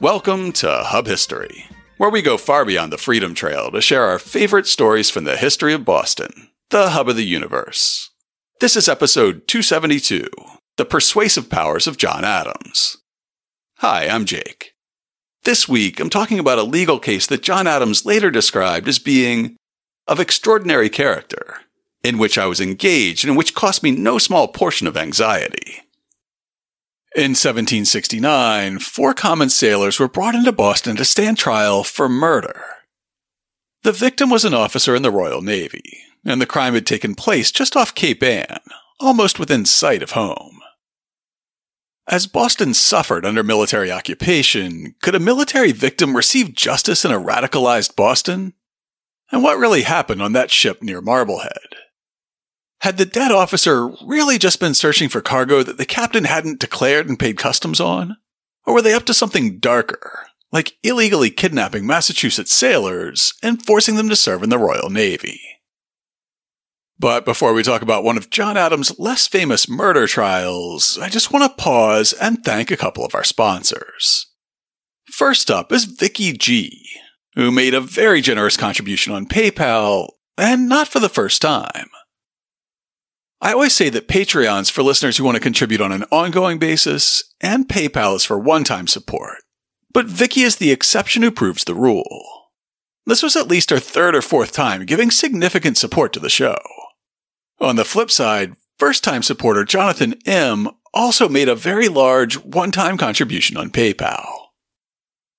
Welcome to Hub History, where we go far beyond the Freedom Trail to share our favorite stories from the history of Boston, the hub of the universe. This is episode 272, The Persuasive Powers of John Adams. Hi, I'm Jake. This week, I'm talking about a legal case that John Adams later described as being of extraordinary character, in which I was engaged and which cost me no small portion of anxiety. In 1769, four common sailors were brought into Boston to stand trial for murder. The victim was an officer in the Royal Navy, and the crime had taken place just off Cape Ann, almost within sight of home. As Boston suffered under military occupation, could a military victim receive justice in a radicalized Boston? And what really happened on that ship near Marblehead? Had the dead officer really just been searching for cargo that the captain hadn't declared and paid customs on? Or were they up to something darker, like illegally kidnapping Massachusetts sailors and forcing them to serve in the Royal Navy? But before we talk about one of John Adams' less famous murder trials, I just want to pause and thank a couple of our sponsors. First up is Vicky G, who made a very generous contribution on PayPal, and not for the first time. I always say that Patreon's for listeners who want to contribute on an ongoing basis, and PayPal is for one-time support. But Vicky is the exception who proves the rule. This was at least her third or fourth time giving significant support to the show. On the flip side, first-time supporter Jonathan M. also made a very large one-time contribution on PayPal.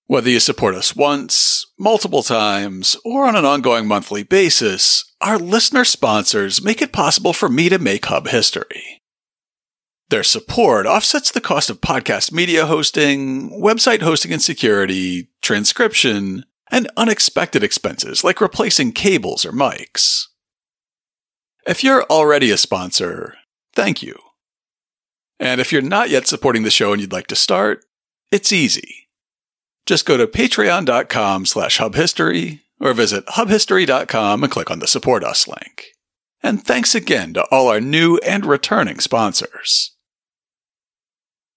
Whether you support us once, multiple times, or on an ongoing monthly basis, our listener sponsors make it possible for me to make Hub History. Their support offsets the cost of podcast media hosting, website hosting and security, transcription, and unexpected expenses like replacing cables or mics. If you're already a sponsor, thank you. And if you're not yet supporting the show and you'd like to start, it's easy. Just go to patreon.com/hubhistory or visit hubhistory.com and click on the Support Us link. And thanks again to all our new and returning sponsors.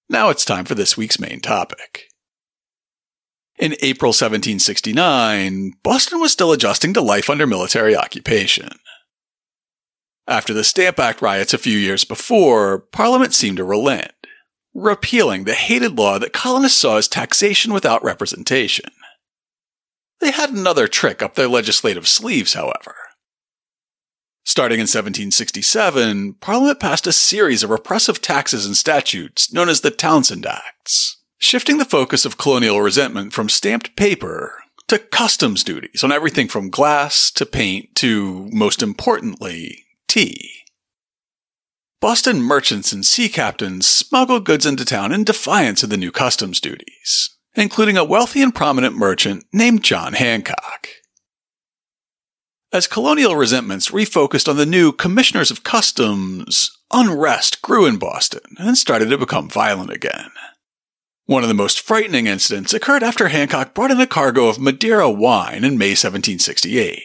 Now it's time for this week's main topic. In April 1769, Boston was still adjusting to life under military occupation. After the Stamp Act riots a few years before, Parliament seemed to relent, repealing the hated law that colonists saw as taxation without representation. They had another trick up their legislative sleeves, however. Starting in 1767, Parliament passed a series of repressive taxes and statutes known as the Townshend Acts, shifting the focus of colonial resentment from stamped paper to customs duties on everything from glass to paint to, most importantly, tea. Boston merchants and sea captains smuggled goods into town in defiance of the new customs duties, including a wealthy and prominent merchant named John Hancock. As colonial resentments refocused on the new commissioners of customs, unrest grew in Boston and started to become violent again. One of the most frightening incidents occurred after Hancock brought in a cargo of Madeira wine in May 1768,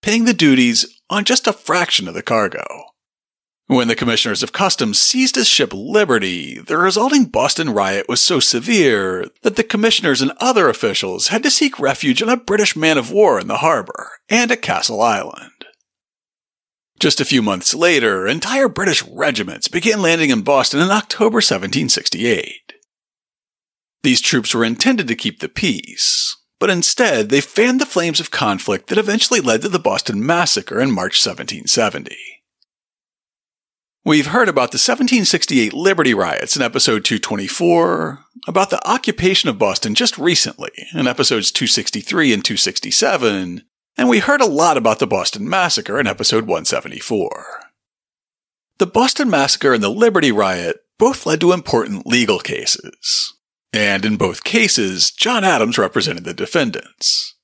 paying the duties on just a fraction of the cargo. When the commissioners of customs seized his ship Liberty, the resulting Boston riot was so severe that the commissioners and other officials had to seek refuge on a British man-of-war in the harbor and at Castle Island. Just a few months later, entire British regiments began landing in Boston in October 1768. These troops were intended to keep the peace, but instead they fanned the flames of conflict that eventually led to the Boston Massacre in March 1770. We've heard about the 1768 Liberty Riots in episode 224, about the occupation of Boston just recently in episodes 263 and 267, and we heard a lot about the Boston Massacre in episode 174. The Boston Massacre and the Liberty Riot both led to important legal cases, and in both cases, John Adams represented the defendants.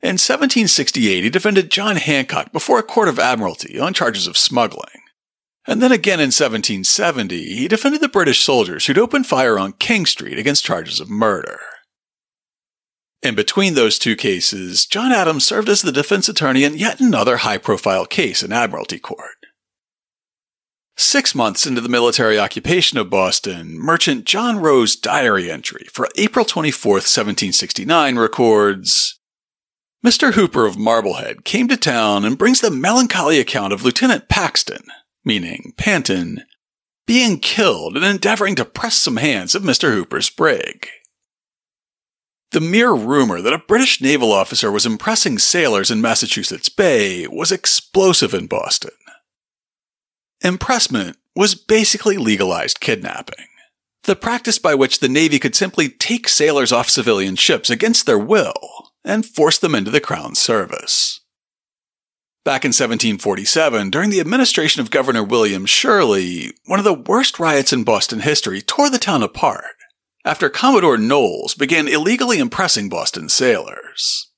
In 1768, he defended John Hancock before a court of admiralty on charges of smuggling. And then again in 1770, he defended the British soldiers who'd opened fire on King Street against charges of murder. In between those two cases, John Adams served as the defense attorney in yet another high-profile case in Admiralty Court. 6 months into the military occupation of Boston, merchant John Rowe's diary entry for April 24th, 1769 records, Mr. Hooper of Marblehead came to town and brings the melancholy account of Lieutenant Paxton, meaning Panton, being killed and endeavoring to press some hands of Mr. Hooper's brig. The mere rumor that a British naval officer was impressing sailors in Massachusetts Bay was explosive in Boston. Impressment was basically legalized kidnapping, the practice by which the Navy could simply take sailors off civilian ships against their will and force them into the Crown service. Back in 1747, during the administration of Governor William Shirley, one of the worst riots in Boston history tore the town apart after Commodore Knowles began illegally impressing Boston sailors.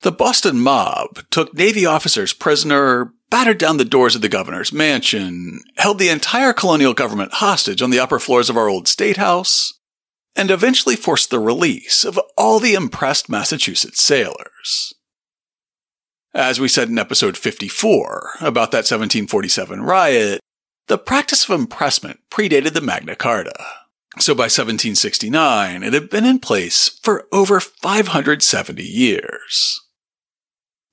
The Boston mob took Navy officers prisoner, battered down the doors of the governor's mansion, held the entire colonial government hostage on the upper floors of our old state house, and eventually forced the release of all the impressed Massachusetts sailors. As we said in episode 54 about that 1747 riot, the practice of impressment predated the Magna Carta. So by 1769, it had been in place for over 570 years.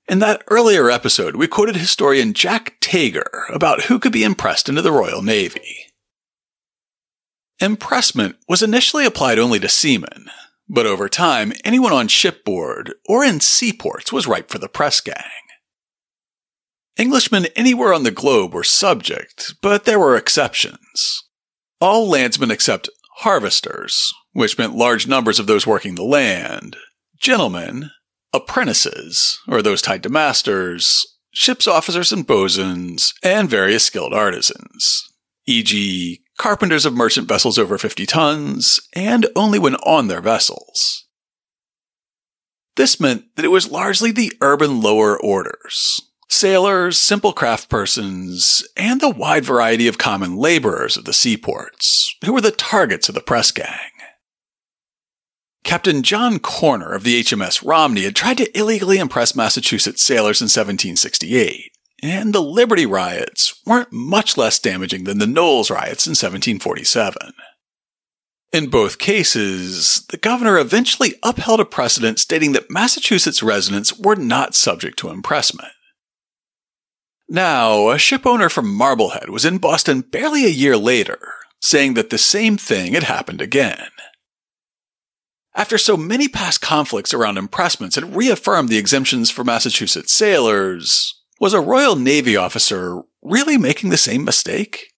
In that earlier episode, we quoted historian Jack Tager about who could be impressed into the Royal Navy. Impressment was initially applied only to seamen, but over time, anyone on shipboard or in seaports was ripe for the press gang. Englishmen anywhere on the globe were subject, but there were exceptions. All landsmen except harvesters, which meant large numbers of those working the land, gentlemen, apprentices, or those tied to masters, ship's officers and bosuns, and various skilled artisans, e.g., carpenters of merchant vessels over 50 tons, and only when on their vessels. This meant that it was largely the urban lower orders, sailors, simple craft persons, and the wide variety of common laborers of the seaports, who were the targets of the press gang. Captain John Corner of the HMS Romney had tried to illegally impress Massachusetts sailors in 1768, and the Liberty Riots weren't much less damaging than the Knowles Riots in 1747. In both cases, the governor eventually upheld a precedent stating that Massachusetts residents were not subject to impressment. Now, a ship owner from Marblehead was in Boston barely a year later, saying that the same thing had happened again. After so many past conflicts around impressments had reaffirmed the exemptions for Massachusetts sailors, was a Royal Navy officer really making the same mistake?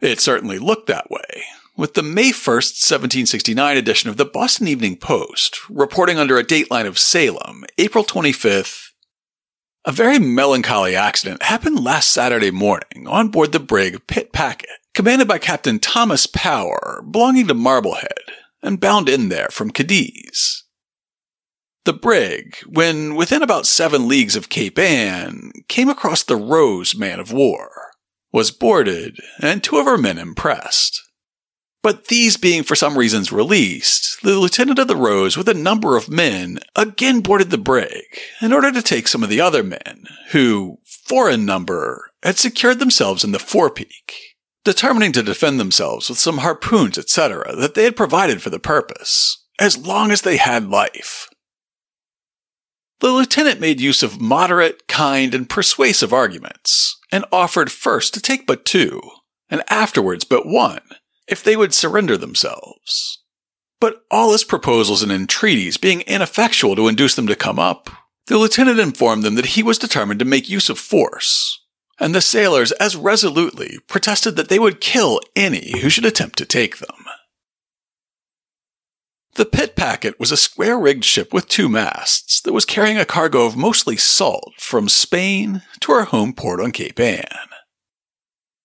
It certainly looked that way, with the May 1st, 1769 edition of the Boston Evening Post reporting under a dateline of Salem, April 25th, a very melancholy accident happened last Saturday morning on board the brig Pitt Packet, commanded by Captain Thomas Power, belonging to Marblehead, and bound in there from Cadiz. The brig, when within about 7 leagues of Cape Ann, came across the Rose man of war, was boarded, and 2 of her men impressed. But these being for some reasons released, the lieutenant of the Rose with a number of men again boarded the brig in order to take some of the other men, who, 4 in number, had secured themselves in the forepeak, determining to defend themselves with some harpoons, etc., that they had provided for the purpose, as long as they had life. The lieutenant made use of moderate, kind, and persuasive arguments, and offered first to take but 2, and afterwards but 1, if they would surrender themselves. But all his proposals and entreaties being ineffectual to induce them to come up, the lieutenant informed them that he was determined to make use of force, and the sailors as resolutely protested that they would kill any who should attempt to take them. The Pitt Packet was a square-rigged ship with 2 masts that was carrying a cargo of mostly salt from Spain to our home port on Cape Ann.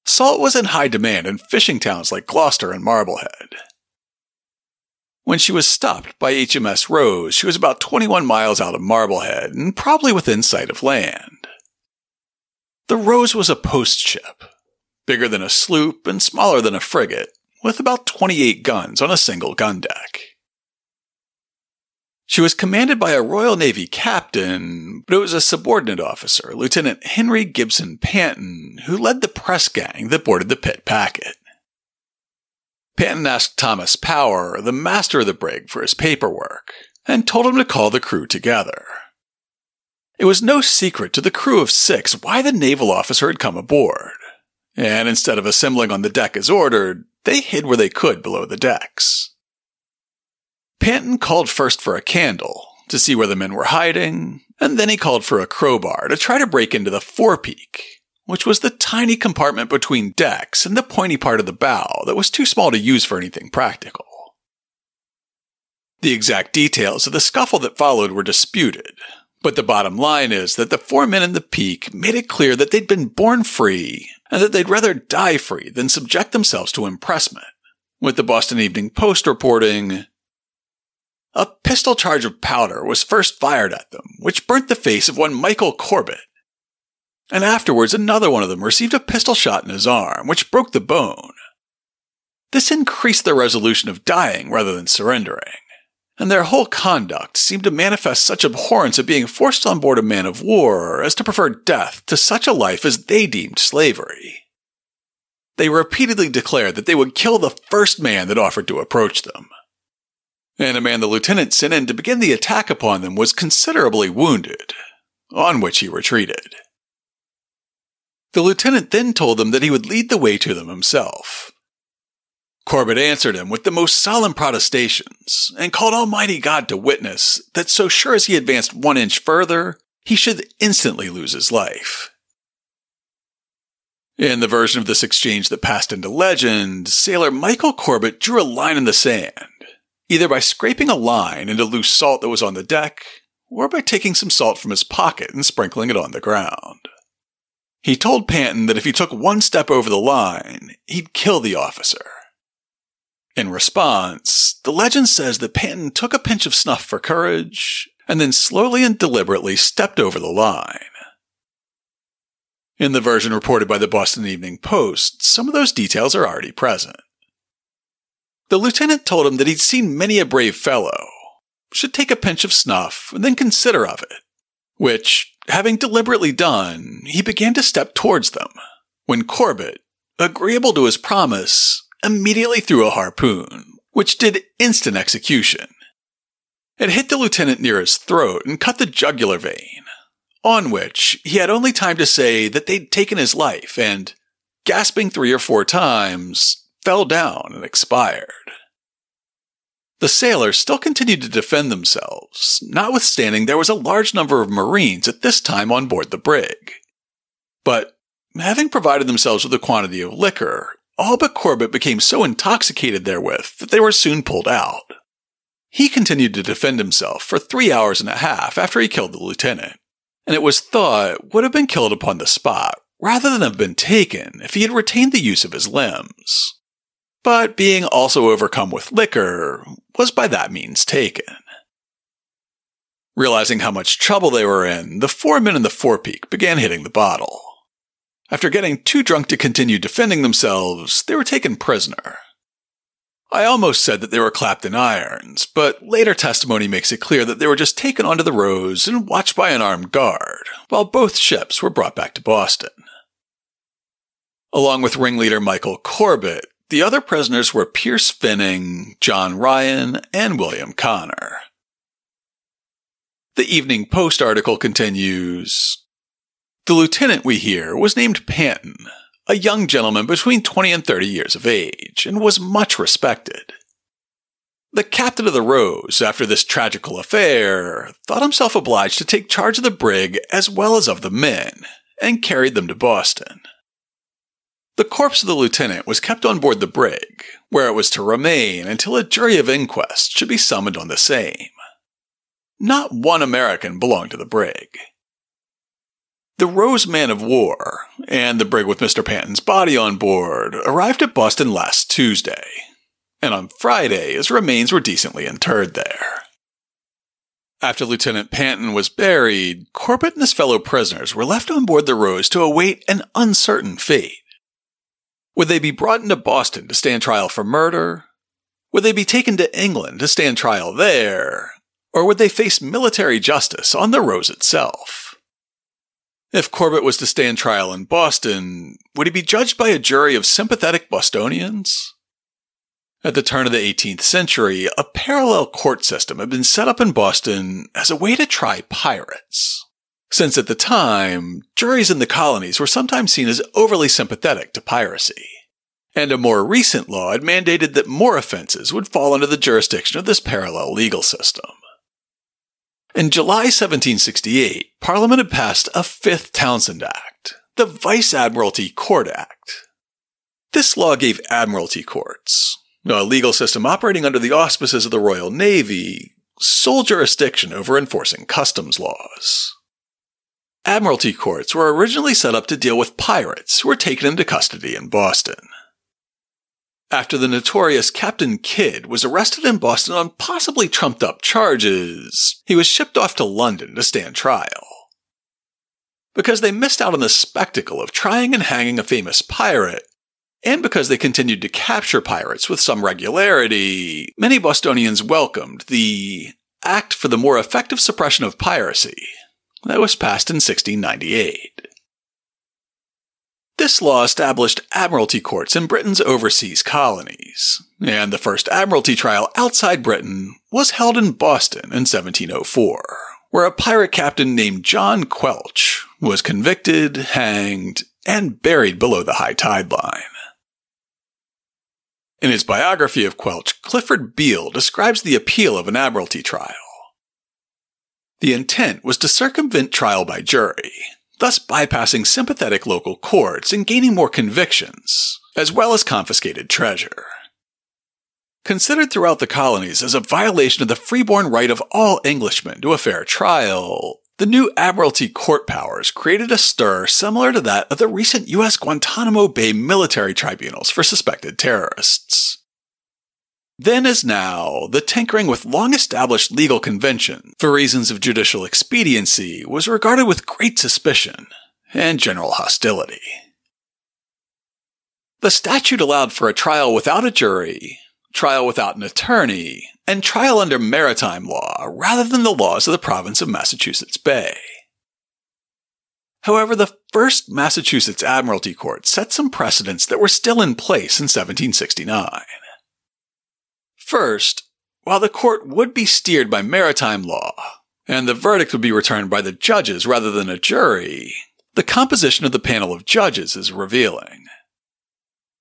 Salt was in high demand in fishing towns like Gloucester and Marblehead. When she was stopped by HMS Rose, she was about 21 miles out of Marblehead and probably within sight of land. The Rose was a post ship, bigger than a sloop and smaller than a frigate, with about 28 guns on a single gun deck. She was commanded by a Royal Navy captain, but it was a subordinate officer, Lieutenant Henry Gibson Panton, who led the press gang that boarded the Pitt Packet. Panton asked Thomas Power, the master of the brig, for his paperwork, and told him to call the crew together. It was no secret to the crew of six why the naval officer had come aboard, and instead of assembling on the deck as ordered, they hid where they could below the decks. Panton called first for a candle to see where the men were hiding, and then he called for a crowbar to try to break into the forepeak, which was the tiny compartment between decks and the pointy part of the bow that was too small to use for anything practical. The exact details of the scuffle that followed were disputed, but the bottom line is that the four men in the peak made it clear that they'd been born free and that they'd rather die free than subject themselves to impressment, with the Boston Evening Post reporting, "A pistol charge of powder was first fired at them, which burnt the face of one Michael Corbett, and afterwards another one of them received a pistol shot in his arm, which broke the bone. This increased their resolution of dying rather than surrendering, and their whole conduct seemed to manifest such abhorrence at being forced on board a man of war as to prefer death to such a life as they deemed slavery. They repeatedly declared that they would kill the first man that offered to approach them. And a man the lieutenant sent in to begin the attack upon them was considerably wounded, on which he retreated. The lieutenant then told them that he would lead the way to them himself. Corbett answered him with the most solemn protestations, and called Almighty God to witness that so sure as he advanced 1 inch further, he should instantly lose his life." In the version of this exchange that passed into legend, sailor Michael Corbett drew a line in the sand, either by scraping a line into loose salt that was on the deck, or by taking some salt from his pocket and sprinkling it on the ground. He told Panton that if he took one step over the line, he'd kill the officer. In response, the legend says that Panton took a pinch of snuff for courage, and then slowly and deliberately stepped over the line. In the version reported by the Boston Evening Post, some of those details are already present. The lieutenant told him that he'd seen many a brave fellow, should take a pinch of snuff and then consider of it, which, having deliberately done, he began to step towards them, when Corbett, agreeable to his promise, immediately threw a harpoon, which did instant execution. It hit the lieutenant near his throat and cut the jugular vein, on which he had only time to say that they'd taken his life and, gasping 3 or 4 times, fell down and expired. The sailors still continued to defend themselves, notwithstanding there was a large number of Marines at this time on board the brig. But, having provided themselves with a quantity of liquor, all but Corbett became so intoxicated therewith that they were soon pulled out. He continued to defend himself for 3.5 hours after he killed the lieutenant, and it was thought would have been killed upon the spot rather than have been taken if he had retained the use of his limbs, but being also overcome with liquor, was by that means taken. Realizing how much trouble they were in, the four men in the forepeak began hitting the bottle. After getting too drunk to continue defending themselves, they were taken prisoner. I almost said that they were clapped in irons, but later testimony makes it clear that they were just taken onto the Rose and watched by an armed guard, while both ships were brought back to Boston. Along with ringleader Michael Corbett, the other prisoners were Pierce Finning, John Ryan, and William Connor. The Evening Post article continues, "The lieutenant, we hear, was named Panton, a young gentleman between 20 and 30 years of age, and was much respected. The captain of the Rose, after this tragical affair, thought himself obliged to take charge of the brig as well as of the men, and carried them to Boston. The corpse of the lieutenant was kept on board the brig, where it was to remain until a jury of inquest should be summoned on the same. Not one American belonged to the brig. The Rose man of war, and the brig with Mr. Panton's body on board, arrived at Boston last Tuesday, and on Friday his remains were decently interred there. After Lieutenant Panton was buried, Corbett and his fellow prisoners were left on board the Rose to await an uncertain fate. Would they be brought into Boston to stand trial for murder? Would they be taken to England to stand trial there? or would they face military justice on the Rose itself? If Corbett was to stand trial in Boston, would he be judged by a jury of sympathetic Bostonians? At the turn of the 18th century, a parallel court system had been set up in Boston as a way to try pirates, since at the time, juries in the colonies were sometimes seen as overly sympathetic to piracy. And a more recent law had mandated that more offenses would fall under the jurisdiction of this parallel legal system. In July 1768, Parliament had passed a fifth Townshend Act, the Vice Admiralty Court Act. This law gave admiralty courts, a legal system operating under the auspices of the Royal Navy, sole jurisdiction over enforcing customs laws. Admiralty courts were originally set up to deal with pirates who were taken into custody in Boston. After the notorious Captain Kidd was arrested in Boston on possibly trumped-up charges, he was shipped off to London to stand trial. Because they missed out on the spectacle of trying and hanging a famous pirate, and because they continued to capture pirates with some regularity, many Bostonians welcomed the Act for the More Effective Suppression of Piracy that was passed in 1698. This law established admiralty courts in Britain's overseas colonies, and the first admiralty trial outside Britain was held in Boston in 1704, where a pirate captain named John Quelch was convicted, hanged, and buried below the high tide line. In his biography of Quelch, Clifford Beale describes the appeal of an admiralty trial. The intent was to circumvent trial by jury, thus bypassing sympathetic local courts and gaining more convictions, as well as confiscated treasure. Considered throughout the colonies as a violation of the freeborn right of all Englishmen to a fair trial, the new admiralty court powers created a stir similar to that of the recent U.S. Guantanamo Bay military tribunals for suspected terrorists. Then as now, the tinkering with long-established legal convention for reasons of judicial expediency was regarded with great suspicion and general hostility. The statute allowed for a trial without a jury, trial without an attorney, and trial under maritime law rather than the laws of the province of Massachusetts Bay. However, the first Massachusetts Admiralty Court set some precedents that were still in place in 1769. First, while the court would be steered by maritime law, and the verdict would be returned by the judges rather than a jury, the composition of the panel of judges is revealing.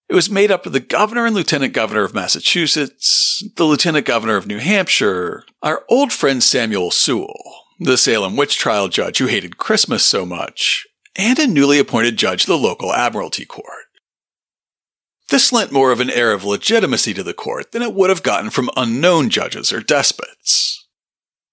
It was made up of the Governor and Lieutenant Governor of Massachusetts, the Lieutenant Governor of New Hampshire, our old friend Samuel Sewall, the Salem witch trial judge who hated Christmas so much, and a newly appointed judge of the local Admiralty Court. This lent more of an air of legitimacy to the court than it would have gotten from unknown judges or despots.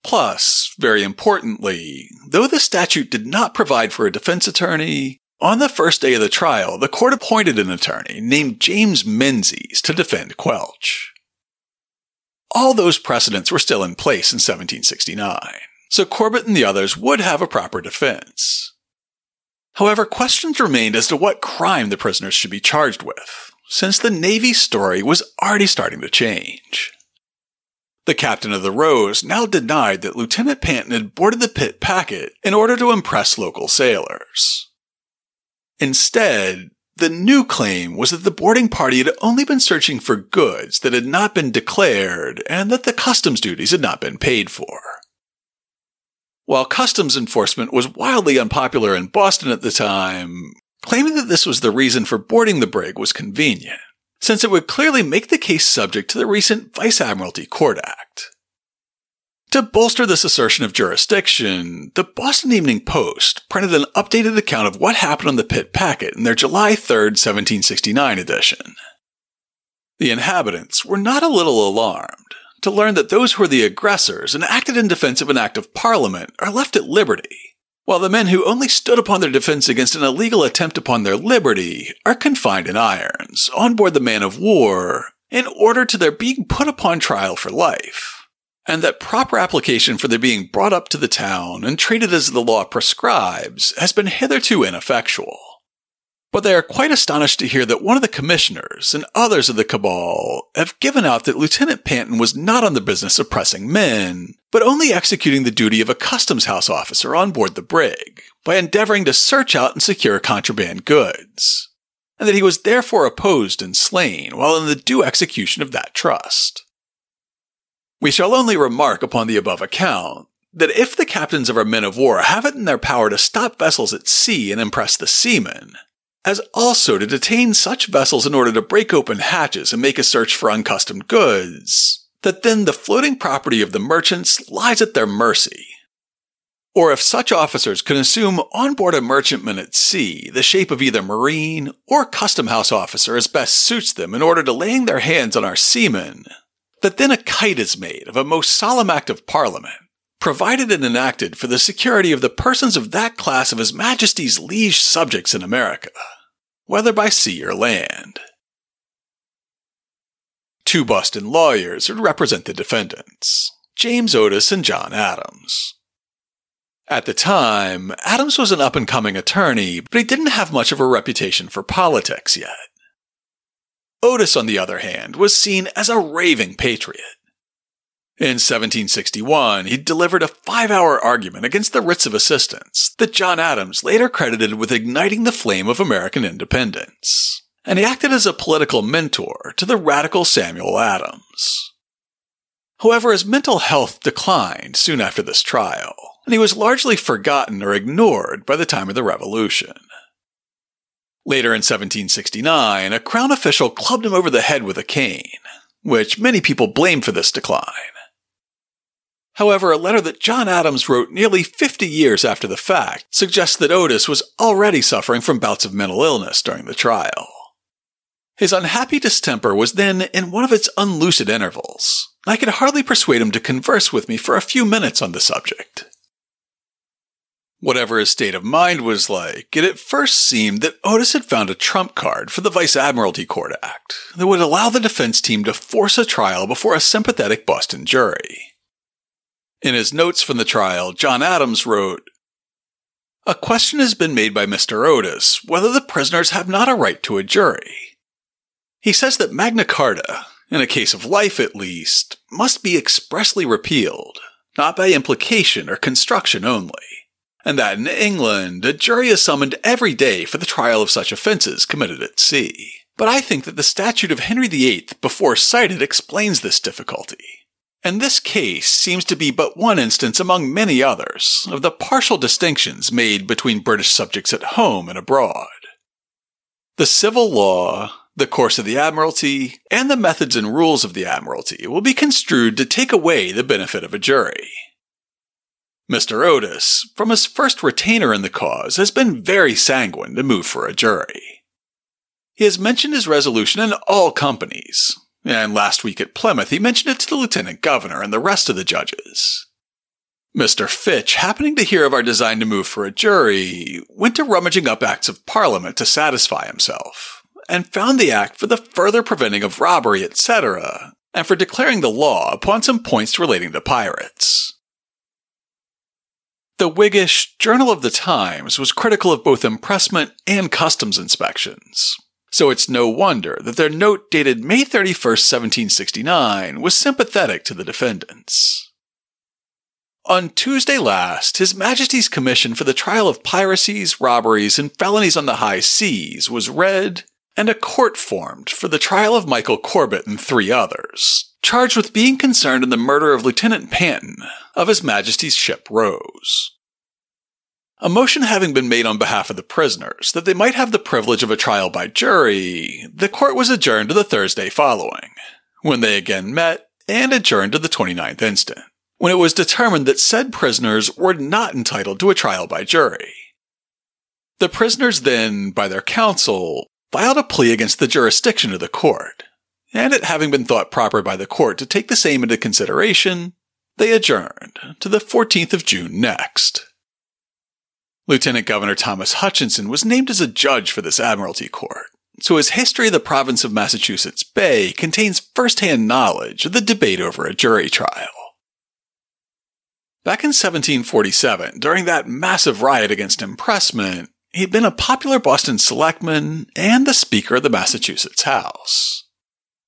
Plus, very importantly, though the statute did not provide for a defense attorney, on the first day of the trial, the court appointed an attorney named James Menzies to defend Quelch. All those precedents were still in place in 1769, so Corbett and the others would have a proper defense. However, questions remained as to what crime the prisoners should be charged with, since the Navy's story was already starting to change. The captain of the Rose now denied that Lieutenant Panton had boarded the Pitt Packet in order to impress local sailors. Instead, the new claim was that the boarding party had only been searching for goods that had not been declared and that the customs duties had not been paid for. While customs enforcement was wildly unpopular in Boston at the time, claiming that this was the reason for boarding the brig was convenient, since it would clearly make the case subject to the recent Vice Admiralty Court Act. To bolster this assertion of jurisdiction, the Boston Evening Post printed an updated account of what happened on the Pitt Packet in their July 3, 1769 edition. The inhabitants were not a little alarmed to learn that those who were the aggressors and acted in defense of an act of Parliament are left at liberty, while the men who only stood upon their defense against an illegal attempt upon their liberty are confined in irons, on board the man of war, in order to their being put upon trial for life, and that proper application for their being brought up to the town and treated as the law prescribes has been hitherto ineffectual. But they are quite astonished to hear that one of the commissioners and others of the cabal have given out that Lieutenant Panton was not on the business of pressing men, but only executing the duty of a customs house officer on board the brig by endeavoring to search out and secure contraband goods, and that he was therefore opposed and slain while in the due execution of that trust. We shall only remark upon the above account that if the captains of our men of war have it in their power to stop vessels at sea and impress the seamen, as also to detain such vessels in order to break open hatches and make a search for uncustomed goods, that then the floating property of the merchants lies at their mercy. Or if such officers could assume on board a merchantman at sea the shape of either marine or custom house officer as best suits them in order to laying their hands on our seamen, that then a kite is made of a most solemn act of Parliament, provided and enacted for the security of the persons of that class of His Majesty's liege subjects in America, whether by sea or land. Two Boston lawyers would represent the defendants, James Otis and John Adams. At the time, Adams was an up-and-coming attorney, but he didn't have much of a reputation for politics yet. Otis, on the other hand, was seen as a raving patriot. In 1761, he delivered a 5-hour argument against the writs of assistance that John Adams later credited with igniting the flame of American independence, and he acted as a political mentor to the radical Samuel Adams. However, his mental health declined soon after this trial, and he was largely forgotten or ignored by the time of the Revolution. Later in 1769, a crown official clubbed him over the head with a cane, which many people blame for this decline. However, a letter that John Adams wrote nearly 50 years after the fact suggests that Otis was already suffering from bouts of mental illness during the trial. His unhappy distemper was then in one of its unlucid intervals, and I could hardly persuade him to converse with me for a few minutes on the subject. Whatever his state of mind was like, it at first seemed that Otis had found a trump card for the Vice Admiralty Court Act that would allow the defense team to force a trial before a sympathetic Boston jury. In his notes from the trial, John Adams wrote, "A question has been made by Mr. Otis whether the prisoners have not a right to a jury. He says that Magna Carta, in a case of life at least, must be expressly repealed, not by implication or construction only, and that in England, a jury is summoned every day for the trial of such offenses committed at sea. But I think that the statute of Henry VIII before cited explains this difficulty, and this case seems to be but one instance among many others of the partial distinctions made between British subjects at home and abroad. The civil law, the course of the Admiralty, and the methods and rules of the Admiralty will be construed to take away the benefit of a jury. Mr. Otis, from his first retainer in the cause, has been very sanguine to move for a jury. He has mentioned his resolution in all companies, and last week at Plymouth he mentioned it to the Lieutenant Governor and the rest of the judges. Mr. Fitch, happening to hear of our design to move for a jury, went to rummaging up Acts of Parliament to satisfy himself, and found the Act for the further preventing of robbery, etc., and for declaring the law upon some points relating to pirates." The Whiggish Journal of the Times was critical of both impressment and customs inspections, so it's no wonder that their note dated May 31, 1769, was sympathetic to the defendants. On Tuesday last, His Majesty's Commission for the Trial of Piracies, Robberies, and Felonies on the High Seas was read, and a court formed for the trial of Michael Corbett and 3 others, charged with being concerned in the murder of Lieutenant Panton of His Majesty's ship Rose. A motion having been made on behalf of the prisoners that they might have the privilege of a trial by jury, the court was adjourned to the Thursday following, when they again met, and adjourned to the 29th instant, when it was determined that said prisoners were not entitled to a trial by jury. The prisoners then, by their counsel, filed a plea against the jurisdiction of the court, and it having been thought proper by the court to take the same into consideration, they adjourned to the 14th of June next. Lieutenant Governor Thomas Hutchinson was named as a judge for this Admiralty Court, so his History of the Province of Massachusetts Bay contains first-hand knowledge of the debate over a jury trial. Back in 1747, during that massive riot against impressment, He'd been a popular Boston selectman and the Speaker of the Massachusetts House.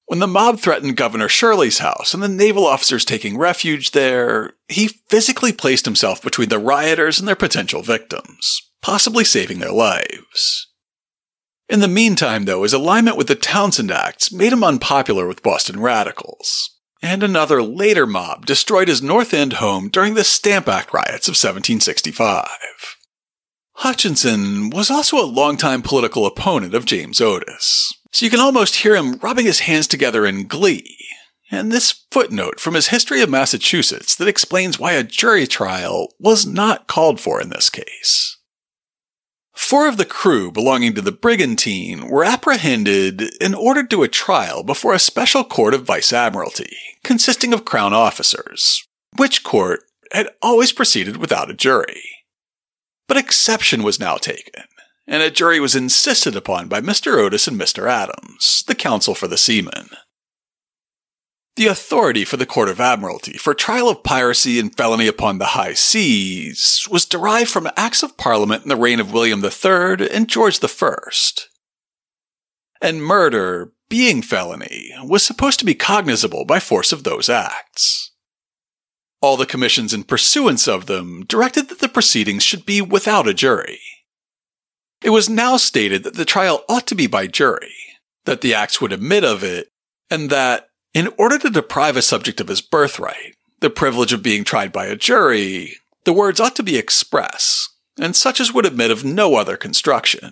When the mob threatened Governor Shirley's house and the naval officers taking refuge there, he physically placed himself between the rioters and their potential victims, possibly saving their lives. In the meantime, though, his alignment with the Townshend Acts made him unpopular with Boston radicals, and another later mob destroyed his North End home during the Stamp Act riots of 1765. Hutchinson was also a longtime political opponent of James Otis, so you can almost hear him rubbing his hands together in glee. And this footnote from his History of Massachusetts that explains why a jury trial was not called for in this case. 4 of the crew belonging to the brigantine were apprehended and ordered to a trial before a special court of Vice Admiralty, consisting of Crown officers, which court had always proceeded without a jury. But exception was now taken, and a jury was insisted upon by Mr. Otis and Mr. Adams, the counsel for the seamen. The authority for the Court of Admiralty for trial of piracy and felony upon the high seas was derived from acts of Parliament in the reign of William III and George I. And murder, being felony, was supposed to be cognizable by force of those acts. All the commissions in pursuance of them directed that the proceedings should be without a jury. It was now stated that the trial ought to be by jury, that the acts would admit of it, and that, in order to deprive a subject of his birthright, the privilege of being tried by a jury, the words ought to be express, and such as would admit of no other construction.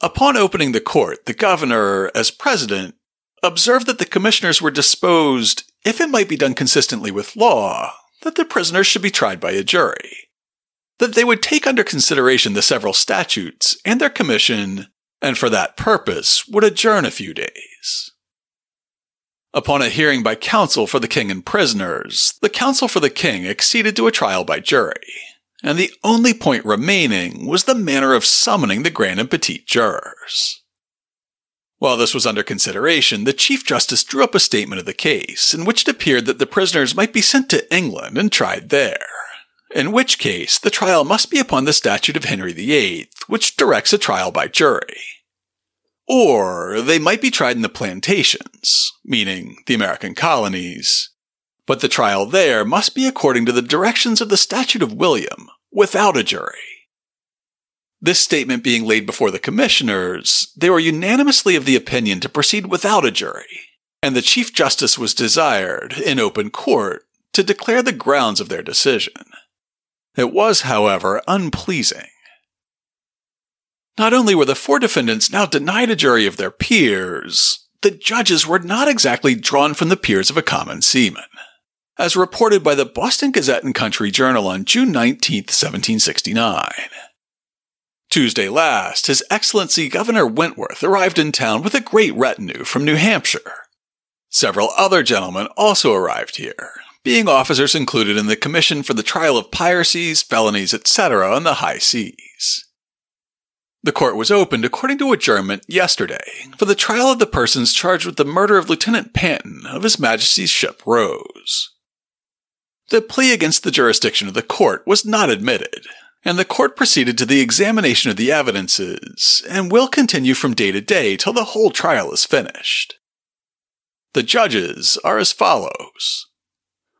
Upon opening the court, the governor, as president, observed that the commissioners were disposed, if it might be done consistently with law, that the prisoners should be tried by a jury, that they would take under consideration the several statutes and their commission, and for that purpose would adjourn a few days. Upon a hearing by counsel for the king and prisoners, the counsel for the king acceded to a trial by jury, and the only point remaining was the manner of summoning the grand and petite jurors. While this was under consideration, the Chief Justice drew up a statement of the case, in which it appeared that the prisoners might be sent to England and tried there, in which case the trial must be upon the statute of Henry VIII, which directs a trial by jury. Or they might be tried in the plantations, meaning the American colonies, but the trial there must be according to the directions of the statute of William, without a jury. This statement being laid before the commissioners, they were unanimously of the opinion to proceed without a jury, and the Chief Justice was desired, in open court, to declare the grounds of their decision. It was, however, unpleasing. Not only were the 4 defendants now denied a jury of their peers, the judges were not exactly drawn from the peers of a common seaman, as reported by the Boston Gazette and Country Journal on June 19, 1769. Tuesday last, His Excellency Governor Wentworth arrived in town with a great retinue from New Hampshire. Several other gentlemen also arrived here, being officers included in the Commission for the Trial of Piracies, Felonies, etc. on the high seas. The court was opened according to adjournment yesterday for the trial of the persons charged with the murder of Lieutenant Panton of His Majesty's ship Rose. The plea against the jurisdiction of the court was not admitted, and the court proceeded to the examination of the evidences and will continue from day to day till the whole trial is finished. The judges are as follows.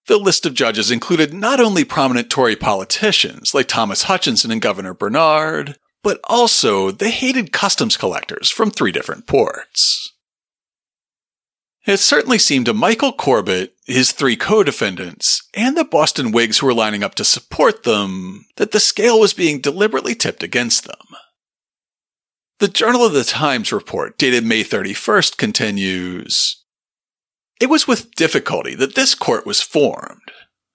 The list of judges included not only prominent Tory politicians like Thomas Hutchinson and Governor Bernard, but also the hated customs collectors from 3 different ports. It certainly seemed to Michael Corbett, his 3 co-defendants, and the Boston Whigs who were lining up to support them, that the scale was being deliberately tipped against them. The Journal of the Times report, dated May 31st, continues, "It was with difficulty that this court was formed,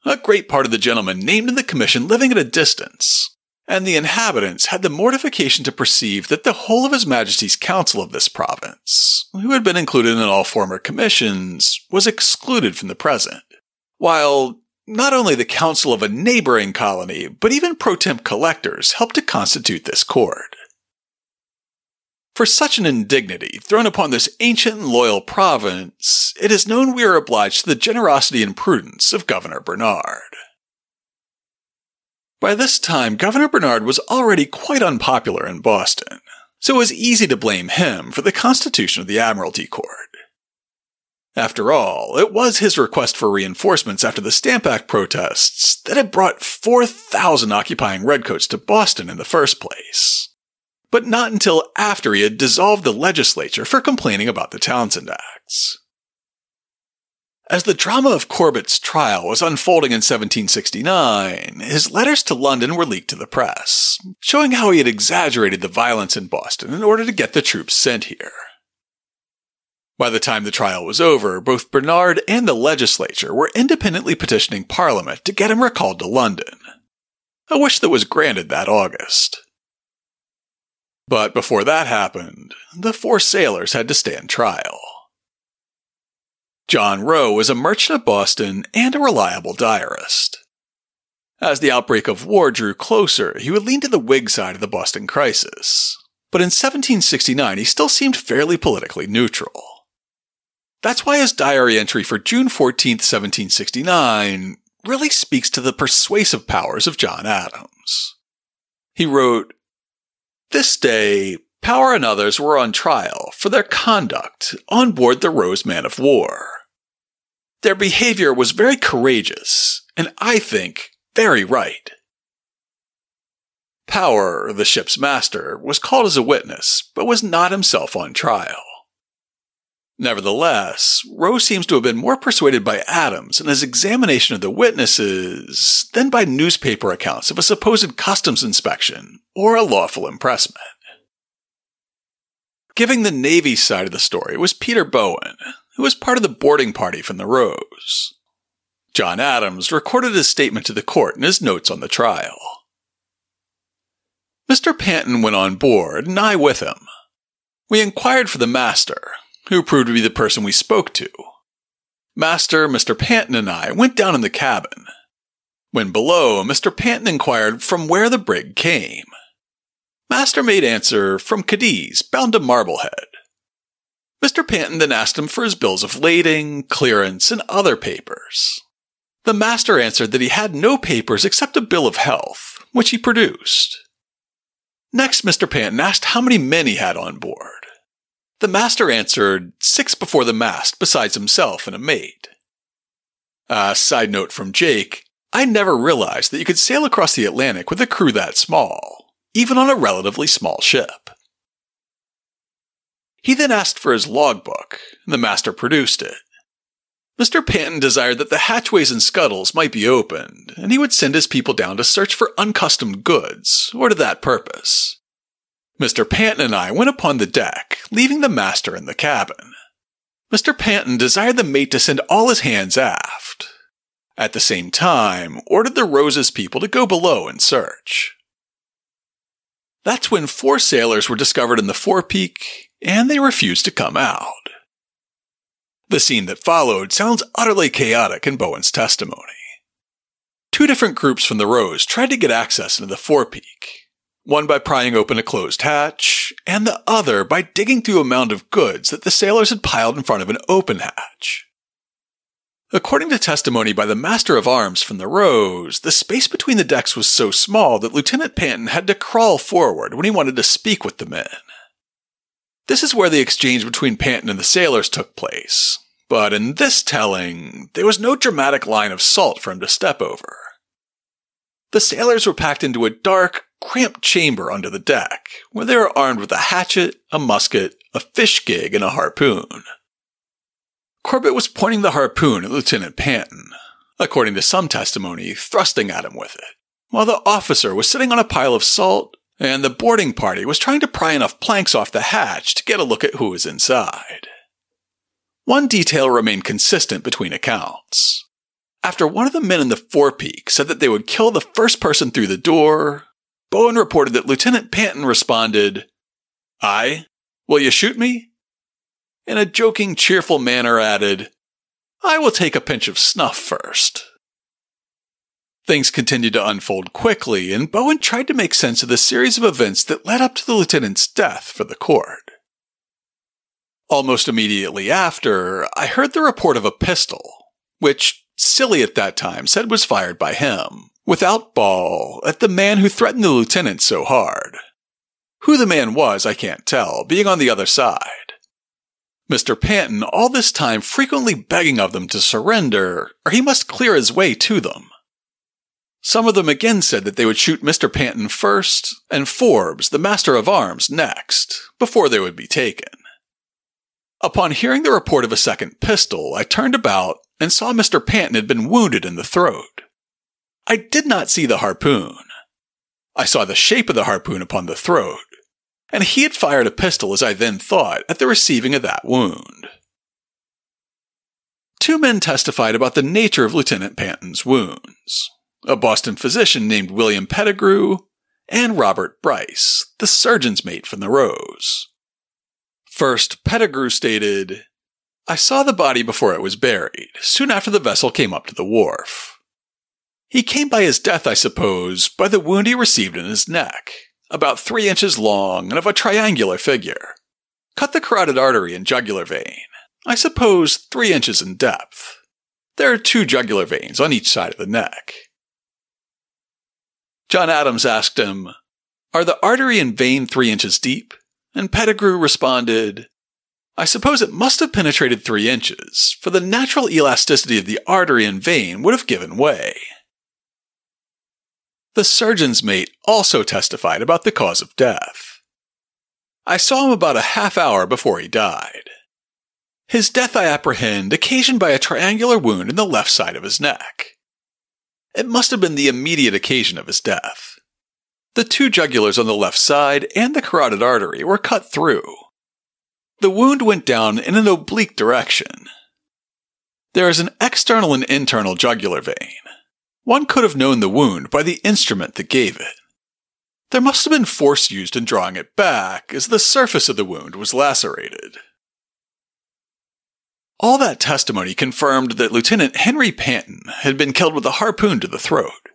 a great part of the gentlemen named in the commission living at a distance, and the inhabitants had the mortification to perceive that the whole of His Majesty's council of this province, who had been included in all former commissions, was excluded from the present, while not only the council of a neighboring colony, but even pro temp collectors helped to constitute this court. For such an indignity thrown upon this ancient and loyal province, it is known we are obliged to the generosity and prudence of Governor Bernard." By this time, Governor Bernard was already quite unpopular in Boston, so it was easy to blame him for the constitution of the Admiralty Court. After all, it was his request for reinforcements after the Stamp Act protests that had brought 4,000 occupying redcoats to Boston in the first place. But not until after he had dissolved the legislature for complaining about the Townshend Acts. As the drama of Corbett's trial was unfolding in 1769, his letters to London were leaked to the press, showing how he had exaggerated the violence in Boston in order to get the troops sent here. By the time the trial was over, both Bernard and the legislature were independently petitioning Parliament to get him recalled to London, a wish that was granted that August. But before that happened, the four sailors had to stand trial. John Rowe was a merchant of Boston and a reliable diarist. As the outbreak of war drew closer, he would lean to the Whig side of the Boston crisis, but in 1769 he still seemed fairly politically neutral. That's why his diary entry for June 14, 1769 really speaks to the persuasive powers of John Adams. He wrote, "This day, Power and others were on trial for their conduct on board the Rose man of war. Their behavior was very courageous, and I think very right." Power, the ship's master, was called as a witness, but was not himself on trial. Nevertheless, Rowe seems to have been more persuaded by Adams in his examination of the witnesses than by newspaper accounts of a supposed customs inspection or a lawful impressment. Giving the Navy side of the story was Peter Bowen, who was part of the boarding party from the Rose. John Adams recorded his statement to the court in his notes on the trial. Mr. Panton went on board, and I with him. We inquired for the master, who proved to be the person we spoke to. Master, Mr. Panton, and I went down in the cabin. When below, Mr. Panton inquired from where the brig came. Master made answer, from Cadiz, bound to Marblehead. Mr. Panton then asked him for his bills of lading, clearance, and other papers. The master answered that he had no papers except a bill of health, which he produced. Next, Mr. Panton asked how many men he had on board. The master answered, 6 before the mast, besides himself and a mate. Side note from Jake, I never realized that you could sail across the Atlantic with a crew that small, even on a relatively small ship. He then asked for his logbook, and the master produced it. Mr. Panton desired that the hatchways and scuttles might be opened, and he would send his people down to search for uncustomed goods, or to that purpose. Mr. Panton and I went upon the deck, leaving the master in the cabin. Mr. Panton desired the mate to send all his hands aft. At the same time, ordered the Rose's people to go below and search. That's when 4 sailors were discovered in the forepeak, and they refused to come out. The scene that followed sounds utterly chaotic in Bowen's testimony. 2 different groups from the Rose tried to get access into the forepeak. One by prying open a closed hatch, and the other by digging through a mound of goods that the sailors had piled in front of an open hatch. According to testimony by the master of arms from the Rose, the space between the decks was so small that Lieutenant Panton had to crawl forward when he wanted to speak with the men. This is where the exchange between Panton and the sailors took place, but in this telling, there was no dramatic line of salt for him to step over. The sailors were packed into a dark, cramped chamber under the deck, where they were armed with a hatchet, a musket, a fish gig, and a harpoon. Corbett was pointing the harpoon at Lieutenant Panton, according to some testimony, thrusting at him with it, while the officer was sitting on a pile of salt, and the boarding party was trying to pry enough planks off the hatch to get a look at who was inside. One detail remained consistent between accounts. After one of the men in the forepeak said that they would kill the first person through the door, Bowen reported that Lieutenant Panton responded, "Aye, will you shoot me?" In a joking, cheerful manner added, "I will take a pinch of snuff first." Things continued to unfold quickly, and Bowen tried to make sense of the series of events that led up to the lieutenant's death for the court. Almost immediately after, I heard the report of a pistol, which Silly at that time said was fired by him, without ball, at the man who threatened the lieutenant so hard. Who the man was, I can't tell, being on the other side. Mr. Panton all this time frequently begging of them to surrender, or he must clear his way to them. Some of them again said that they would shoot Mr. Panton first, and Forbes, the master of arms, next, before they would be taken. Upon hearing the report of a second pistol, I turned about and saw Mr. Panton had been wounded in the throat. I did not see the harpoon. I saw the shape of the harpoon upon the throat, and he had fired a pistol, as I then thought, at the receiving of that wound. Two men testified about the nature of Lieutenant Panton's wounds. A Boston physician named William Pettigrew, and Robert Bryce, the surgeon's mate from the Rose. First, Pettigrew stated, "I saw the body before it was buried, soon after the vessel came up to the wharf. He came by his death, I suppose, by the wound he received in his neck, about 3 inches long and of a triangular figure. Cut the carotid artery and jugular vein, I suppose 3 inches in depth. There are 2 jugular veins on each side of the neck." John Adams asked him, "Are the artery and vein 3 inches deep?" And Pettigrew responded, "I suppose it must have penetrated 3 inches, for the natural elasticity of the artery and vein would have given way." The surgeon's mate also testified about the cause of death. "I saw him about a half hour before he died. His death, I apprehend, occasioned by a triangular wound in the left side of his neck. It must have been the immediate occasion of his death. The 2 jugulars on the left side and the carotid artery were cut through. The wound went down in an oblique direction. There is an external and internal jugular vein. One could have known the wound by the instrument that gave it. There must have been force used in drawing it back, as the surface of the wound was lacerated." All that testimony confirmed that Lieutenant Henry Panton had been killed with a harpoon to the throat,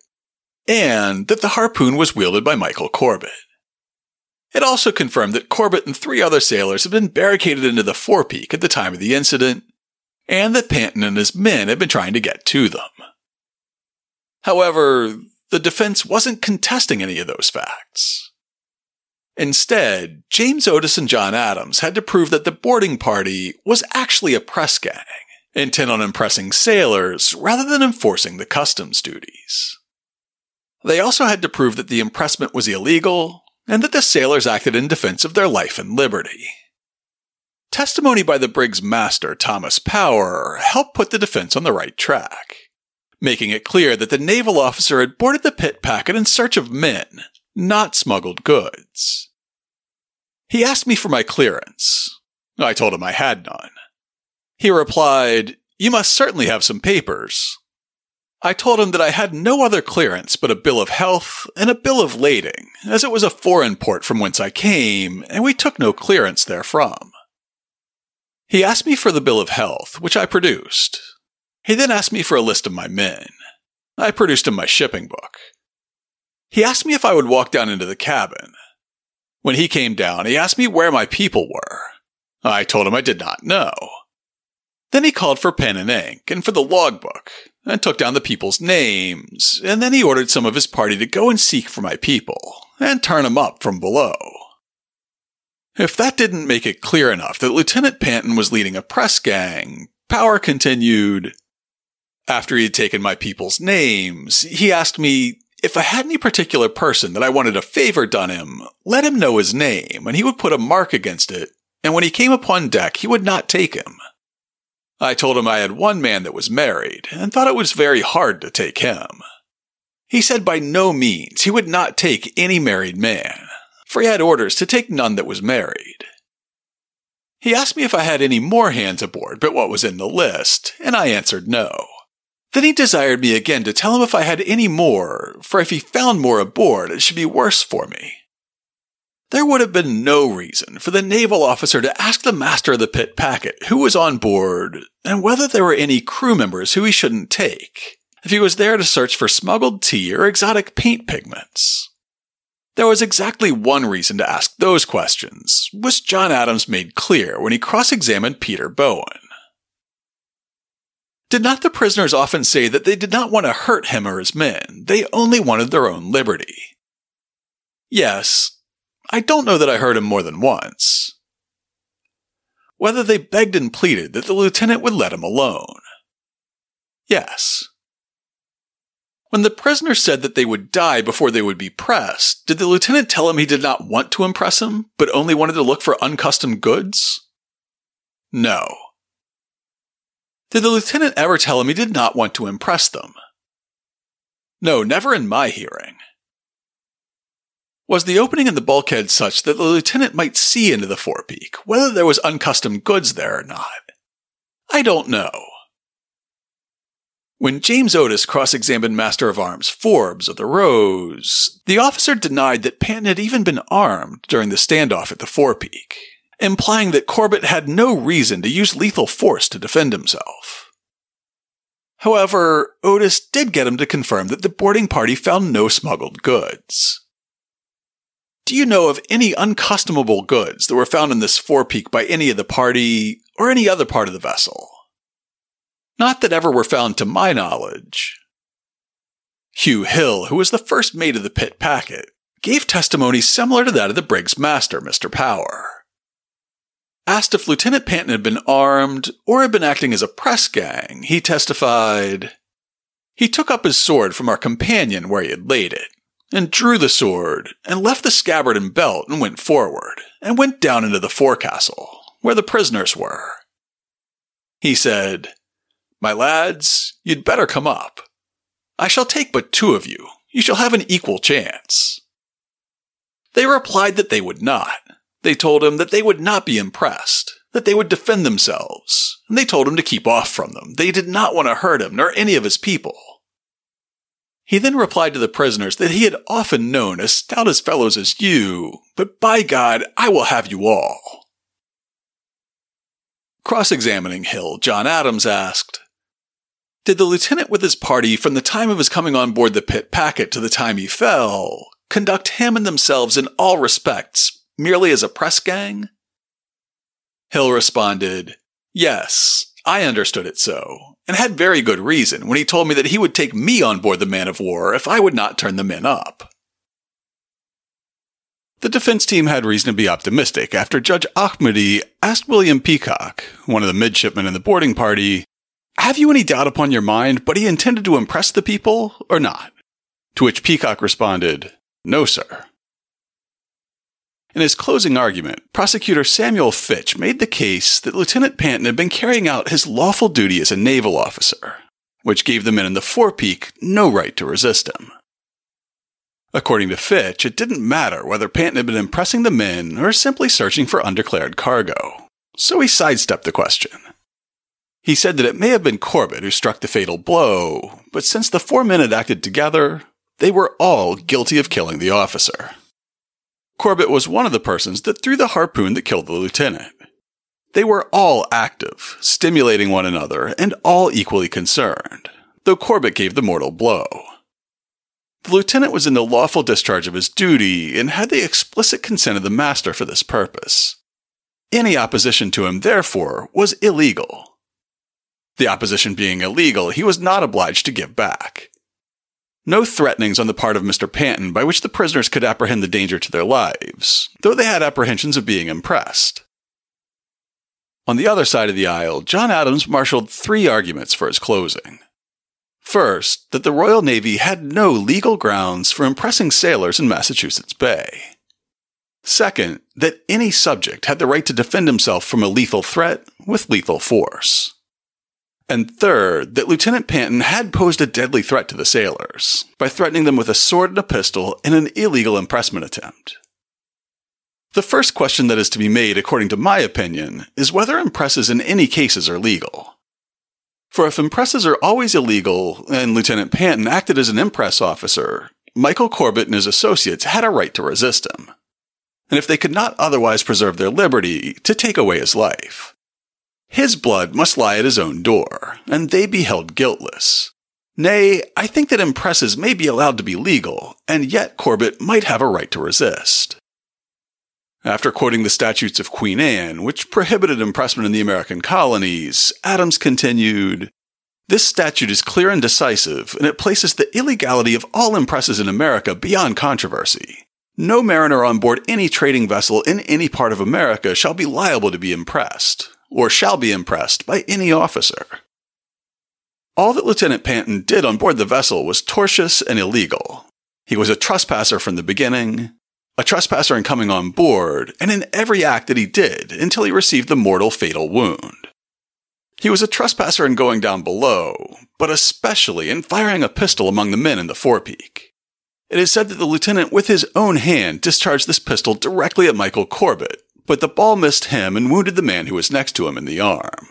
and that the harpoon was wielded by Michael Corbett. It also confirmed that Corbett and 3 other sailors had been barricaded into the forepeak at the time of the incident, and that Panton and his men had been trying to get to them. However, the defense wasn't contesting any of those facts. Instead, James Otis and John Adams had to prove that the boarding party was actually a press gang, intent on impressing sailors rather than enforcing the customs duties. They also had to prove that the impressment was illegal and that the sailors acted in defense of their life and liberty. Testimony by the brig's master, Thomas Power, helped put the defense on the right track, making it clear that the naval officer had boarded the Pitt Packet in search of men, not smuggled goods. He asked me for my clearance. I told him I had none. He replied, "You must certainly have some papers." I told him that I had no other clearance but a bill of health and a bill of lading, as it was a foreign port from whence I came, and we took no clearance therefrom. He asked me for the bill of health, which I produced. He then asked me for a list of my men. I produced him my shipping book. He asked me if I would walk down into the cabin. When he came down, he asked me where my people were. I told him I did not know. Then he called for pen and ink and for the logbook, and took down the people's names, and then he ordered some of his party to go and seek for my people, and turn them up from below. If that didn't make it clear enough that Lieutenant Panton was leading a press gang, Power continued. After he had taken my people's names, he asked me, if I had any particular person that I wanted a favor done him, let him know his name, and he would put a mark against it, and when he came upon deck he would not take him. I told him I had one man that was married, and thought it was very hard to take him. He said by no means he would not take any married man, for he had orders to take none that was married. He asked me if I had any more hands aboard but what was in the list, and I answered no. Then he desired me again to tell him if I had any more, for if he found more aboard it should be worse for me. There would have been no reason for the naval officer to ask the master of the Pitt Packet who was on board and whether there were any crew members who he shouldn't take, if he was there to search for smuggled tea or exotic paint pigments. There was exactly one reason to ask those questions, which John Adams made clear when he cross-examined Peter Bowen. Did not the prisoners often say that they did not want to hurt him or his men, they only wanted their own liberty? Yes, I don't know that I heard him more than once. Whether they begged and pleaded that the lieutenant would let him alone. Yes. When the prisoners said that they would die before they would be pressed, did the lieutenant tell him he did not want to impress him, but only wanted to look for uncustomed goods? No. Did the lieutenant ever tell him he did not want to impress them? No, never in my hearing. Was the opening in the bulkhead such that the lieutenant might see into the forepeak, whether there was uncustomed goods there or not? I don't know. When James Otis cross-examined Master of Arms Forbes of the Rose, the officer denied that Panton had even been armed during the standoff at the forepeak, implying that Corbett had no reason to use lethal force to defend himself. However, Otis did get him to confirm that the boarding party found no smuggled goods. Do you know of any uncustomable goods that were found in this forepeak by any of the party or any other part of the vessel? Not that ever were found to my knowledge. Hugh Hill, who was the first mate of the Pitt Packet, gave testimony similar to that of the brig's master, Mr. Power. Asked if Lieutenant Panton had been armed or had been acting as a press gang, he testified, "He took up his sword from our companion where he had laid it, and drew the sword, and left the scabbard and belt and went forward, and went down into the forecastle, where the prisoners were. He said, 'My lads, you'd better come up. I shall take but two of you. You shall have an equal chance.' They replied that they would not. They told him that they would not be impressed, that they would defend themselves, and they told him to keep off from them. They did not want to hurt him nor any of his people. He then replied to the prisoners that he had often known as stout as fellows as you, but by God, I will have you all." Cross-examining Hill, John Adams asked, "Did the lieutenant with his party from the time of his coming on board the Pitt Packet to the time he fell, conduct him and themselves in all respects merely as a press gang?" Hill responded, "Yes, I understood it so, and had very good reason when he told me that he would take me on board the man of war if I would not turn the men up." The defense team had reason to be optimistic after Judge Ahmadi asked William Peacock, one of the midshipmen in the boarding party, "Have you any doubt upon your mind but he intended to impress the people or not?" To which Peacock responded, "No, sir." In his closing argument, Prosecutor Samuel Fitch made the case that Lieutenant Panton had been carrying out his lawful duty as a naval officer, which gave the men in the forepeak no right to resist him. According to Fitch, it didn't matter whether Panton had been impressing the men or simply searching for undeclared cargo, so he sidestepped the question. He said that it may have been Corbett who struck the fatal blow, but since the four men had acted together, they were all guilty of killing the officer. Corbett was one of the persons that threw the harpoon that killed the lieutenant. They were all active, stimulating one another, and all equally concerned, though Corbett gave the mortal blow. The lieutenant was in the lawful discharge of his duty and had the explicit consent of the master for this purpose. Any opposition to him, therefore, was illegal. The opposition being illegal, he was not obliged to give back. No threatenings on the part of Mr. Panton by which the prisoners could apprehend the danger to their lives, though they had apprehensions of being impressed. On the other side of the aisle, John Adams marshaled three arguments for his closing. First, that the Royal Navy had no legal grounds for impressing sailors in Massachusetts Bay. Second, that any subject had the right to defend himself from a lethal threat with lethal force. And third, that Lieutenant Panton had posed a deadly threat to the sailors by threatening them with a sword and a pistol in an illegal impressment attempt. The first question that is to be made, according to my opinion, is whether impresses in any cases are legal. For if impresses are always illegal, and Lieutenant Panton acted as an impress officer, Michael Corbett and his associates had a right to resist him, and if they could not otherwise preserve their liberty, to take away his life. His blood must lie at his own door, and they be held guiltless. Nay, I think that impresses may be allowed to be legal, and yet Corbett might have a right to resist. After quoting the statutes of Queen Anne, which prohibited impressment in the American colonies, Adams continued, This statute is clear and decisive, and it places the illegality of all impresses in America beyond controversy. No mariner on board any trading vessel in any part of America shall be liable to be impressed, or shall be impressed by any officer. All that Lieutenant Panton did on board the vessel was tortious and illegal. He was a trespasser from the beginning, a trespasser in coming on board, and in every act that he did until he received the mortal fatal wound. He was a trespasser in going down below, but especially in firing a pistol among the men in the forepeak. It is said that the lieutenant with his own hand discharged this pistol directly at Michael Corbett, but the ball missed him and wounded the man who was next to him in the arm.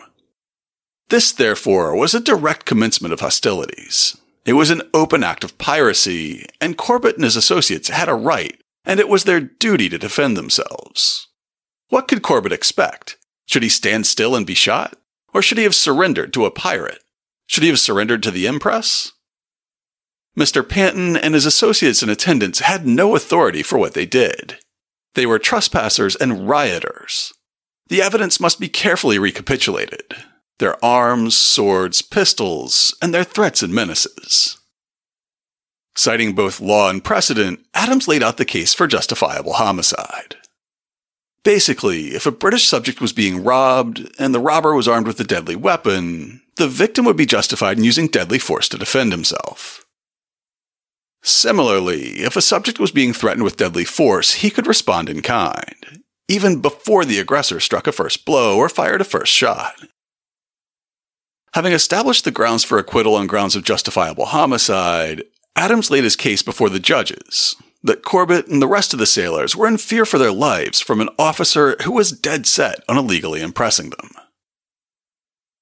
This, therefore, was a direct commencement of hostilities. It was an open act of piracy, and Corbett and his associates had a right, and it was their duty to defend themselves. What could Corbett expect? Should he stand still and be shot? Or should he have surrendered to a pirate? Should he have surrendered to the impress? Mr. Panton and his associates in attendance had no authority for what they did. They were trespassers and rioters. The evidence must be carefully recapitulated. Their arms, swords, pistols, and their threats and menaces. Citing both law and precedent, Adams laid out the case for justifiable homicide. Basically, if a British subject was being robbed and the robber was armed with a deadly weapon, the victim would be justified in using deadly force to defend himself. Similarly, if a subject was being threatened with deadly force, he could respond in kind, even before the aggressor struck a first blow or fired a first shot. Having established the grounds for acquittal on grounds of justifiable homicide, Adams laid his case before the judges, that Corbett and the rest of the sailors were in fear for their lives from an officer who was dead set on illegally impressing them.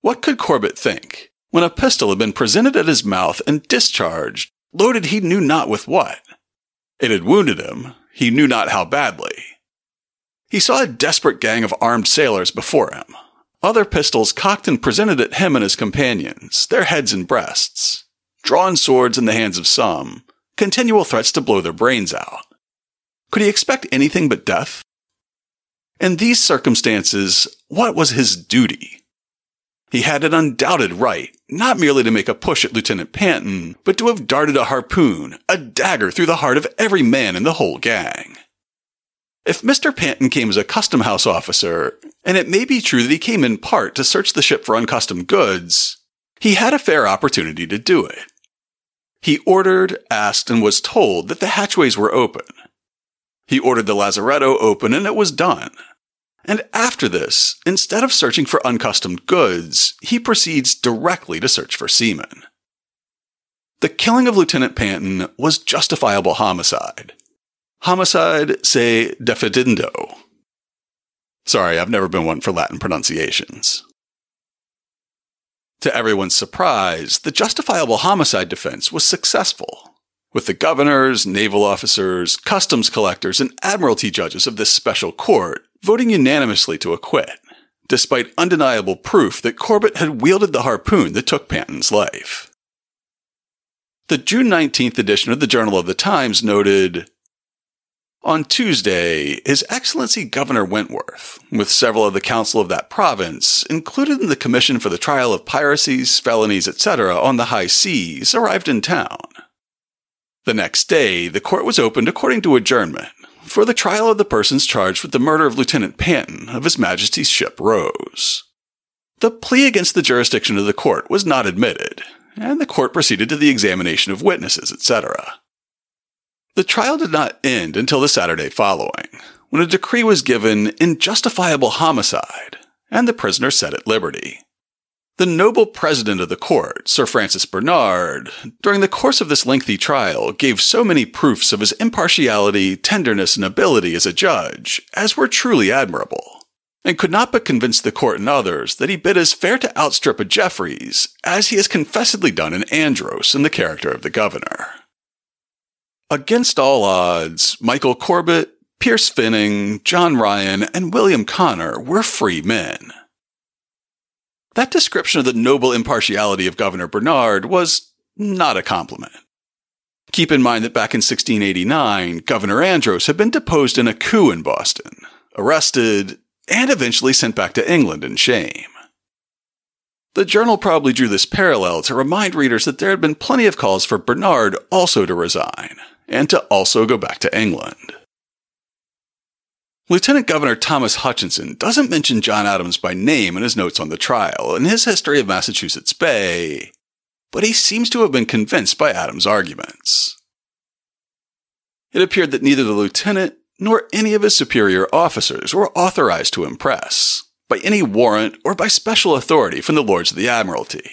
What could Corbett think when a pistol had been presented at his mouth and discharged, loaded he knew not with what? It had wounded him, he knew not how badly. He saw a desperate gang of armed sailors before him. Other pistols cocked and presented at him and his companions, their heads and breasts, drawn swords in the hands of some, continual threats to blow their brains out. Could he expect anything but death? In these circumstances, what was his duty? He had an undoubted right, not merely to make a push at Lieutenant Panton, but to have darted a harpoon, a dagger through the heart of every man in the whole gang. If Mr. Panton came as a custom house officer, and it may be true that he came in part to search the ship for uncustomed goods, he had a fair opportunity to do it. He ordered, asked, and was told that the hatchways were open. He ordered the lazaretto open, and it was done. And after this, instead of searching for uncustomed goods, he proceeds directly to search for seamen. The killing of Lieutenant Panton was justifiable homicide. Homicide se defendendo. Sorry, I've never been one for Latin pronunciations. To everyone's surprise, the justifiable homicide defense was successful, with the governors, naval officers, customs collectors, and admiralty judges of this special court voting unanimously to acquit, despite undeniable proof that Corbett had wielded the harpoon that took Panton's life. The June 19th edition of the Journal of the Times noted, "On Tuesday, His Excellency Governor Wentworth, with several of the council of that province, included in the Commission for the Trial of Piracies, Felonies, etc. on the High Seas, arrived in town. The next day, the court was opened according to adjournment, for the trial of the persons charged with the murder of Lieutenant Panton of His Majesty's ship Rose. The plea against the jurisdiction of the court was not admitted, and the court proceeded to the examination of witnesses, etc. The trial did not end until the Saturday following, when a decree was given in justifiable homicide, and the prisoner set at liberty. The noble president of the court, Sir Francis Bernard, during the course of this lengthy trial gave so many proofs of his impartiality, tenderness, and ability as a judge, as were truly admirable, and could not but convince the court and others that he bid as fair to outstrip a Jeffreys as he has confessedly done in Andros in the character of the governor. Against all odds, Michael Corbett, Pierce Finning, John Ryan, and William Connor were free men." That description of the noble impartiality of Governor Bernard was not a compliment. Keep in mind that back in 1689, Governor Andros had been deposed in a coup in Boston, arrested, and eventually sent back to England in shame. The journal probably drew this parallel to remind readers that there had been plenty of calls for Bernard also to resign, and to also go back to England. Lieutenant Governor Thomas Hutchinson doesn't mention John Adams by name in his notes on the trial and his history of Massachusetts Bay, but he seems to have been convinced by Adams' arguments. It appeared that neither the lieutenant nor any of his superior officers were authorized to impress, by any warrant or by special authority from the Lords of the Admiralty.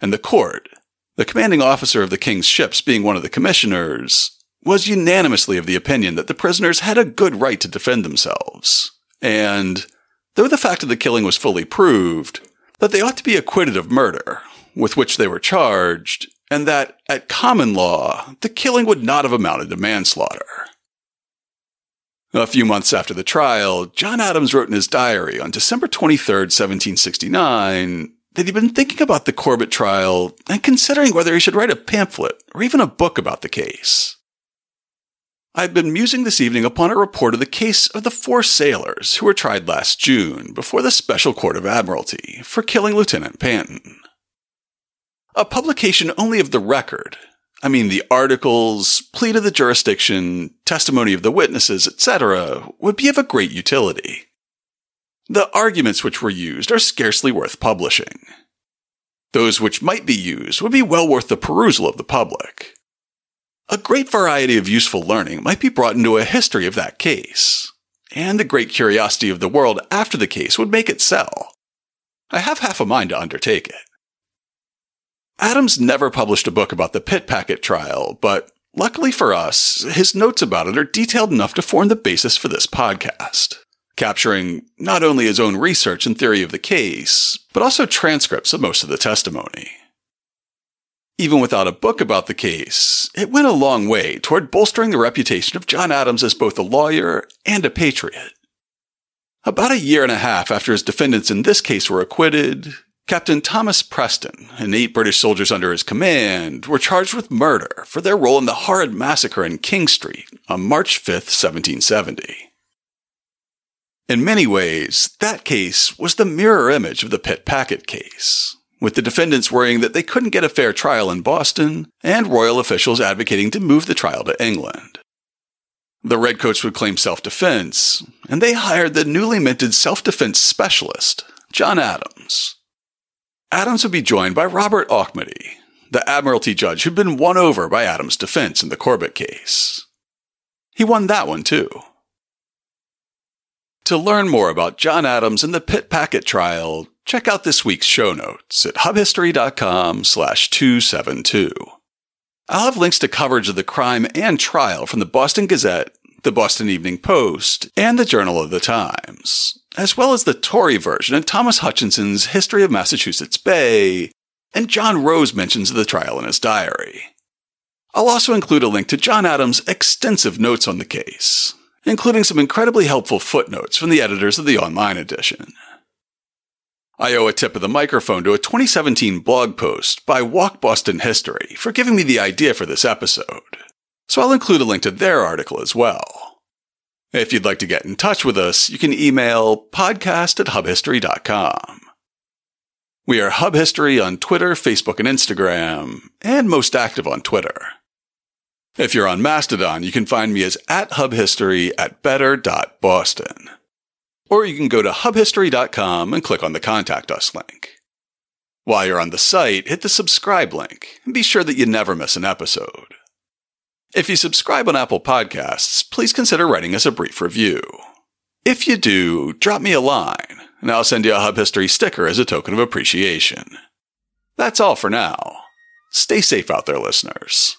And the court, the commanding officer of the King's ships being one of the commissioners, was unanimously of the opinion that the prisoners had a good right to defend themselves, and, though the fact of the killing was fully proved, that they ought to be acquitted of murder, with which they were charged, and that, at common law, the killing would not have amounted to manslaughter. A few months after the trial, John Adams wrote in his diary on December 23, 1769, that he'd been thinking about the Corbett trial and considering whether he should write a pamphlet or even a book about the case. "I've been musing this evening upon a report of the case of the four sailors who were tried last June before the Special Court of Admiralty for killing Lieutenant Panton. A publication only of the record, the articles, plea to the jurisdiction, testimony of the witnesses, etc., would be of a great utility. The arguments which were used are scarcely worth publishing. Those which might be used would be well worth the perusal of the public. A great variety of useful learning might be brought into a history of that case, and the great curiosity of the world after the case would make it sell. I have half a mind to undertake it." Adams never published a book about the Pitt Packet trial, but luckily for us, his notes about it are detailed enough to form the basis for this podcast, capturing not only his own research and theory of the case, but also transcripts of most of the testimony. Even without a book about the case, it went a long way toward bolstering the reputation of John Adams as both a lawyer and a patriot. About 1.5 years after his defendants in this case were acquitted, Captain Thomas Preston and 8 British soldiers under his command were charged with murder for their role in the horrid massacre in King Street on March 5, 1770. In many ways, that case was the mirror image of the Pitt Packet case, with the defendants worrying that they couldn't get a fair trial in Boston and royal officials advocating to move the trial to England. The Redcoats would claim self-defense, and they hired the newly minted self-defense specialist, John Adams. Adams would be joined by Robert Auchmuty, the Admiralty judge who'd been won over by Adams' defense in the Corbett case. He won that one, too. To learn more about John Adams and the Pitt Packet trial, check out this week's show notes at hubhistory.com/272. I'll have links to coverage of the crime and trial from the Boston Gazette, the Boston Evening Post, and the Journal of the Times, as well as the Tory version of Thomas Hutchinson's History of Massachusetts Bay, and John Rowe's mentions of the trial in his diary. I'll also include a link to John Adams' extensive notes on the case, including some incredibly helpful footnotes from the editors of the online edition. I owe a tip of the microphone to a 2017 blog post by Walk Boston History for giving me the idea for this episode, so I'll include a link to their article as well. If you'd like to get in touch with us, you can email podcast@hubhistory.com. We are Hub History on Twitter, Facebook, and Instagram, and most active on Twitter. If you're on Mastodon, you can find me as @hubhistory@better.boston. Or you can go to hubhistory.com and click on the Contact Us link. While you're on the site, hit the subscribe link and be sure that you never miss an episode. If you subscribe on Apple Podcasts, please consider writing us a brief review. If you do, drop me a line, and I'll send you a Hub History sticker as a token of appreciation. That's all for now. Stay safe out there, listeners.